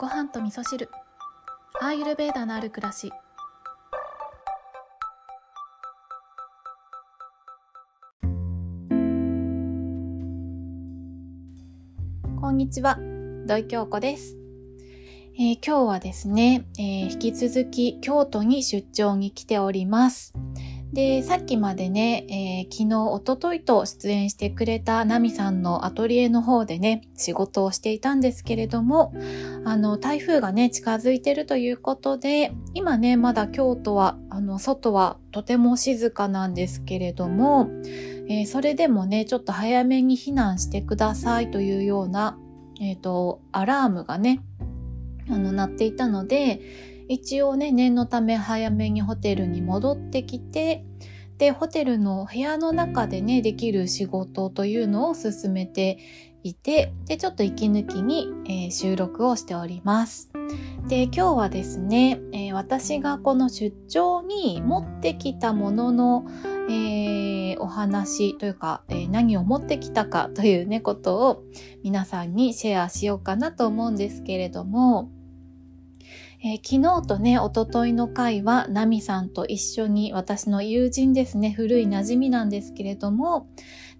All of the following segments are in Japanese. ご飯と味噌汁、アーユルベーダのある暮らし。こんにちは、土井京子です。今日はですね、引き続き京都に出張に来ております。で、さっきまでね、昨日、おとといと出演してくれたナミさんのアトリエの方でね、仕事をしていたんですけれども、台風がね、近づいてるということで、今ね、まだ京都は、外はとても静かなんですけれども、それでもね、ちょっと早めに避難してくださいというような、アラームがね、鳴っていたので、一応ね、念のため早めにホテルに戻ってきて、で、ホテルの部屋の中でね、できる仕事というのを進めていて、で、ちょっと息抜きに、収録をしております。で、今日はですね、私がこの出張に持ってきたものの、お話というか、何を持ってきたかというね、ことを皆さんにシェアしようかなと思うんですけれども、昨日とね、おとといの回は、ナミさんと一緒に、私の友人ですね、古い馴染みなんですけれども、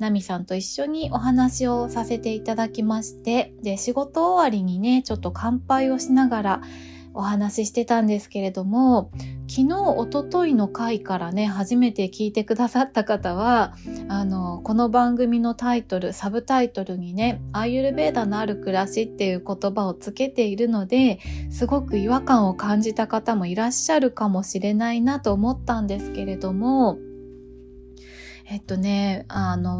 ナミさんと一緒にお話をさせていただきまして、で、仕事終わりにね、ちょっと乾杯をしながらお話ししてたんですけれども、昨日、おとといの回からね、初めて聞いてくださった方は、この番組のタイトル、サブタイトルにね、アーユルベーダのある暮らしっていう言葉をつけているので、すごく違和感を感じた方もいらっしゃるかもしれないなと思ったんですけれども、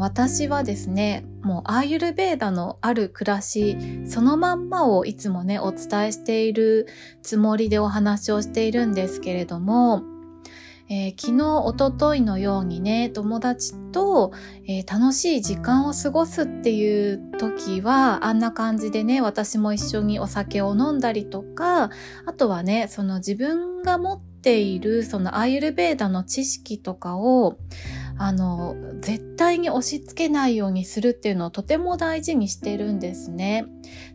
私はですね、もうアーユルベーダのある暮らしそのまんまをいつもね、お伝えしているつもりでお話をしているんですけれども、昨日、おとといのようにね、友達と、楽しい時間を過ごすっていう時は、あんな感じでね、私も一緒にお酒を飲んだりとか、あとはね、その自分が持っているそのアーユルベーダの知識とかを絶対に押し付けないようにするっていうのをとても大事にしてるんですね。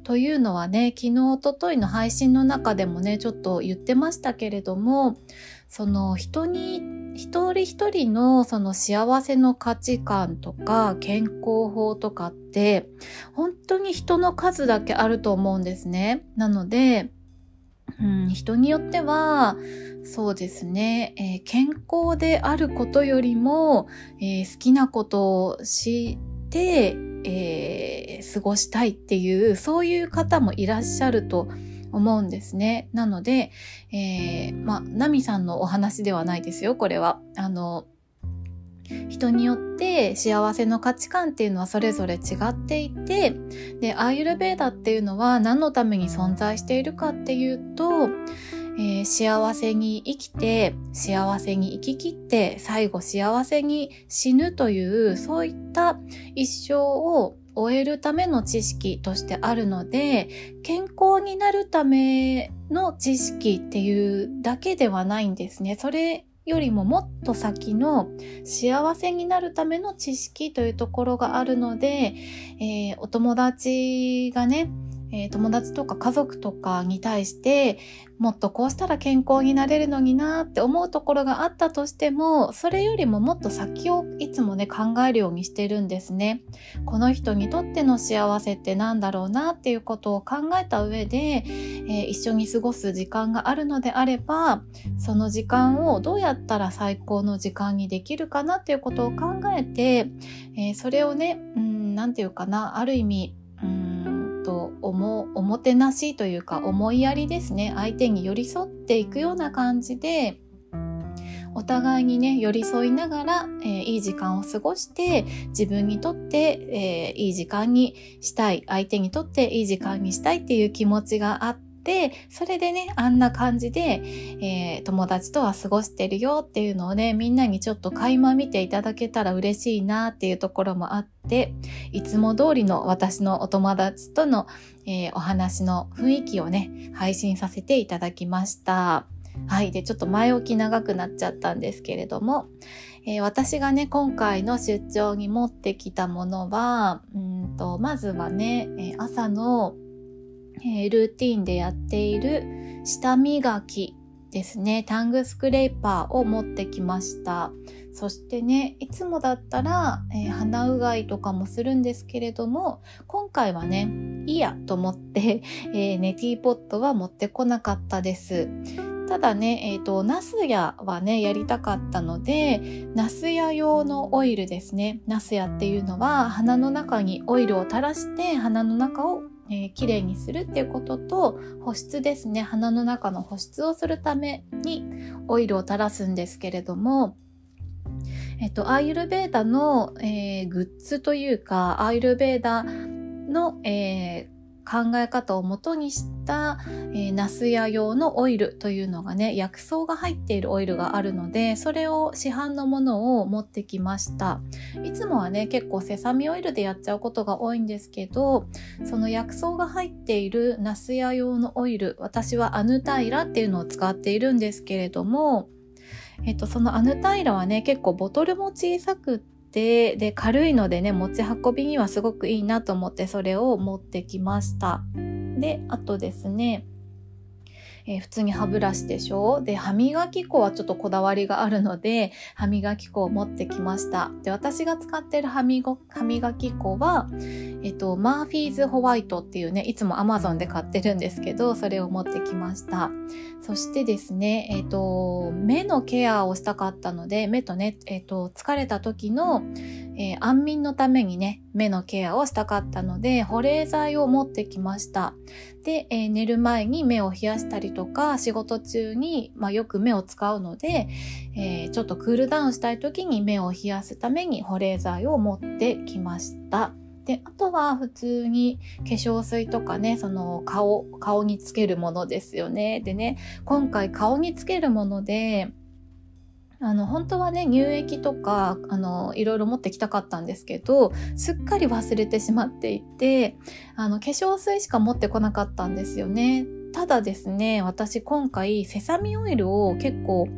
というのはね、昨日、おとといの配信の中でもね、ちょっと言ってましたけれども、その一人一人のその幸せの価値観とか健康法とかって本当に人の数だけあると思うんですね。なので、人によってはそうですね、健康であることよりも、好きなことをして、過ごしたいっていう、そういう方もいらっしゃると思うんですね。なので、ナミさんのお話ではないですよ、これは。人によって幸せの価値観っていうのはそれぞれ違っていて、で、アーユルベーダっていうのは何のために存在しているかっていうと、幸せに生きて、幸せに生き切って、最後幸せに死ぬという、そういった一生を終えるための知識としてあるので、健康になるための知識っていうだけではないんですね。それよりももっと先の幸せになるための知識というところがあるので、お友達がね、友達とか家族とかに対してもっとこうしたら健康になれるのになって思うところがあったとしても、それよりももっと先をいつもね、考えるようにしてるんですね。この人にとっての幸せってなんだろうなっていうことを考えた上で、一緒に過ごす時間があるのであれば、その時間をどうやったら最高の時間にできるかなっていうことを考えて、それをね、ある意味おもてなしというか、思いやりですね、相手に寄り添っていくような感じで、お互いにね、寄り添いながら、いい時間を過ごして、自分にとって、いい時間にしたい、相手にとっていい時間にしたいっていう気持ちがあって、それでね、あんな感じで、友達とは過ごしてるよっていうのをね、みんなにちょっと垣間見ていただけたら嬉しいなっていうところもあって、いつも通りの私のお友達との、お話の雰囲気をね、配信させていただきました。はい。で、ちょっと前置き長くなっちゃったんですけれども、私がね、今回の出張に持ってきたものは、まずはね、朝のルーティーンでやっている舌磨きですね、タングスクレーパーを持ってきました。そしてね、いつもだったら、鼻うがいとかもするんですけれども、今回はね、いいやと思って、ネティポットは持ってこなかったです。ただね、ナスヤはね、やりたかったので、ナスヤ用のオイルですね。ナスヤっていうのは、鼻の中にオイルを垂らして、鼻の中をきれいにするっていうことと、保湿ですね。鼻の中の保湿をするためにオイルを垂らすんですけれども、アーユルヴェーダの、グッズというか、アーユルヴェーダの、考え方を元にした、ナスヤ用のオイルというのがね、薬草が入っているオイルがあるので、それを市販のものを持ってきました。いつもはね、結構セサミオイルでやっちゃうことが多いんですけど、その薬草が入っているナスヤ用のオイル、私はアヌタイラっていうのを使っているんですけれども、そのアヌタイラはね、結構ボトルも小さくって、で軽いのでね、持ち運びにはすごくいいなと思って、それを持ってきました。で、あとですね、普通に歯ブラシでしょ。で、歯磨き粉はちょっとこだわりがあるので、歯磨き粉を持ってきました。で、私が使っている歯磨き粉は、マーフィーズホワイトっていうね、いつも Amazon で買ってるんですけど、それを持ってきました。そしてですね、目のケアをしたかったので、目とね、疲れた時の、安眠のためにね、目のケアをしたかったので、保冷剤を持ってきました。で、寝る前に目を冷やしたりとか、仕事中に、よく目を使うので、ちょっとクールダウンしたい時に目を冷やすために保冷剤を持ってきました。で、あとは普通に化粧水とかね、その顔につけるものですよね。でね、今回顔につけるもので、本当はね、乳液とか、いろいろ持ってきたかったんですけど、すっかり忘れてしまっていて、化粧水しか持ってこなかったんですよね。ただですね、私今回セサミオイルを結構、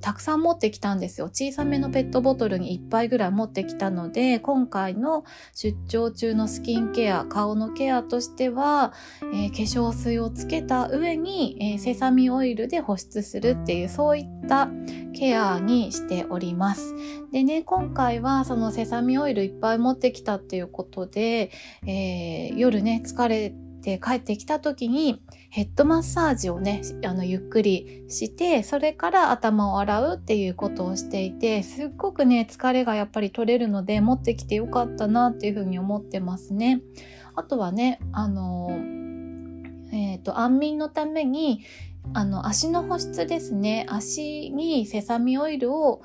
たくさん持ってきたんですよ。小さめのペットボトルに1杯ぐらい持ってきたので、今回の出張中のスキンケア、顔のケアとしては、化粧水をつけた上に、セサミオイルで保湿するっていう、そういったケアにしております。でね、今回はそのセサミオイルいっぱい持ってきたっていうことで、夜ね、疲れで帰ってきた時にヘッドマッサージをね、ゆっくりして、それから頭を洗うっていうことをしていて、すっごくね、疲れがやっぱり取れるので、持ってきてよかったなっていうふうに思ってますね。あとはね、安眠のために足の保湿ですね。足にセサミオイルを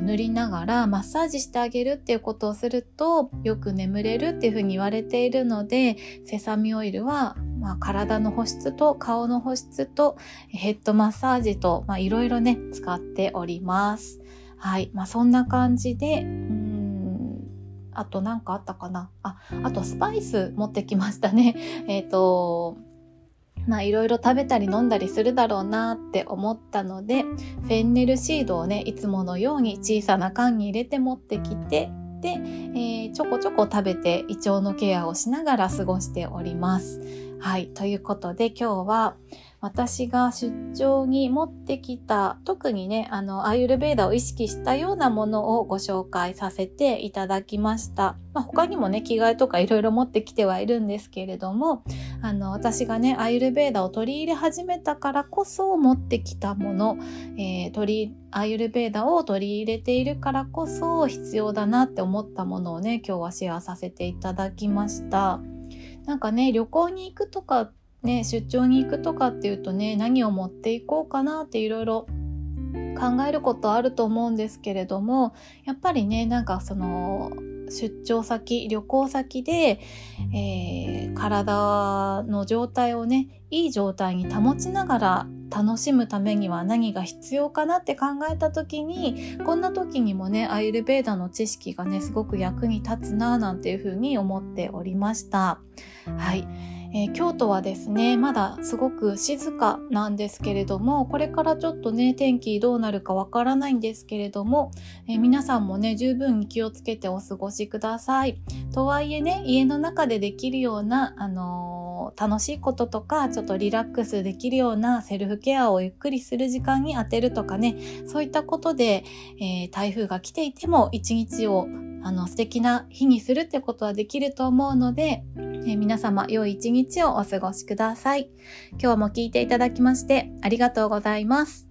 塗りながらマッサージしてあげるっていうことをすると、よく眠れるっていうふうに言われているので、セサミオイルは、体の保湿と顔の保湿とヘッドマッサージと、いろいろね、使っております。はい。そんな感じで、あとなんかあったかな。あとスパイス持ってきましたね。いろいろ食べたり飲んだりするだろうなって思ったので、フェンネルシードをね、いつものように小さな缶に入れて持ってきて、で、ちょこちょこ食べて胃腸のケアをしながら過ごしております。はい、ということで今日は私が出張に持ってきた、特にね、アーユルヴェーダを意識したようなものをご紹介させていただきました。他にもね、着替えとかいろいろ持ってきてはいるんですけれども、私がね、アーユルヴェーダを取り入れ始めたからこそ持ってきたもの、アーユルヴェーダを取り入れているからこそ必要だなって思ったものをね、今日はシェアさせていただきました。なんかね、旅行に行くとかね、出張に行くとかっていうとね、何を持っていこうかなっていろいろ考えることあると思うんですけれども、やっぱりね、なんかその出張先、旅行先で、体の状態をね、いい状態に保ちながら楽しむためには何が必要かなって考えた時に、こんな時にもね、アーユルヴェーダの知識がね、すごく役に立つなぁなんていうふうに思っておりました。はい。京都はですね、まだすごく静かなんですけれども、これからちょっとね、天気どうなるかわからないんですけれども、皆さんもね、十分に気をつけてお過ごしください。とはいえね、家の中でできるような、楽しいこととかちょっとリラックスできるようなセルフケアをゆっくりする時間に当てるとかね、そういったことで、台風が来ていても一日を素敵な日にするってことはできると思うので、皆様良い一日をお過ごしください。今日も聞いていただきましてありがとうございます。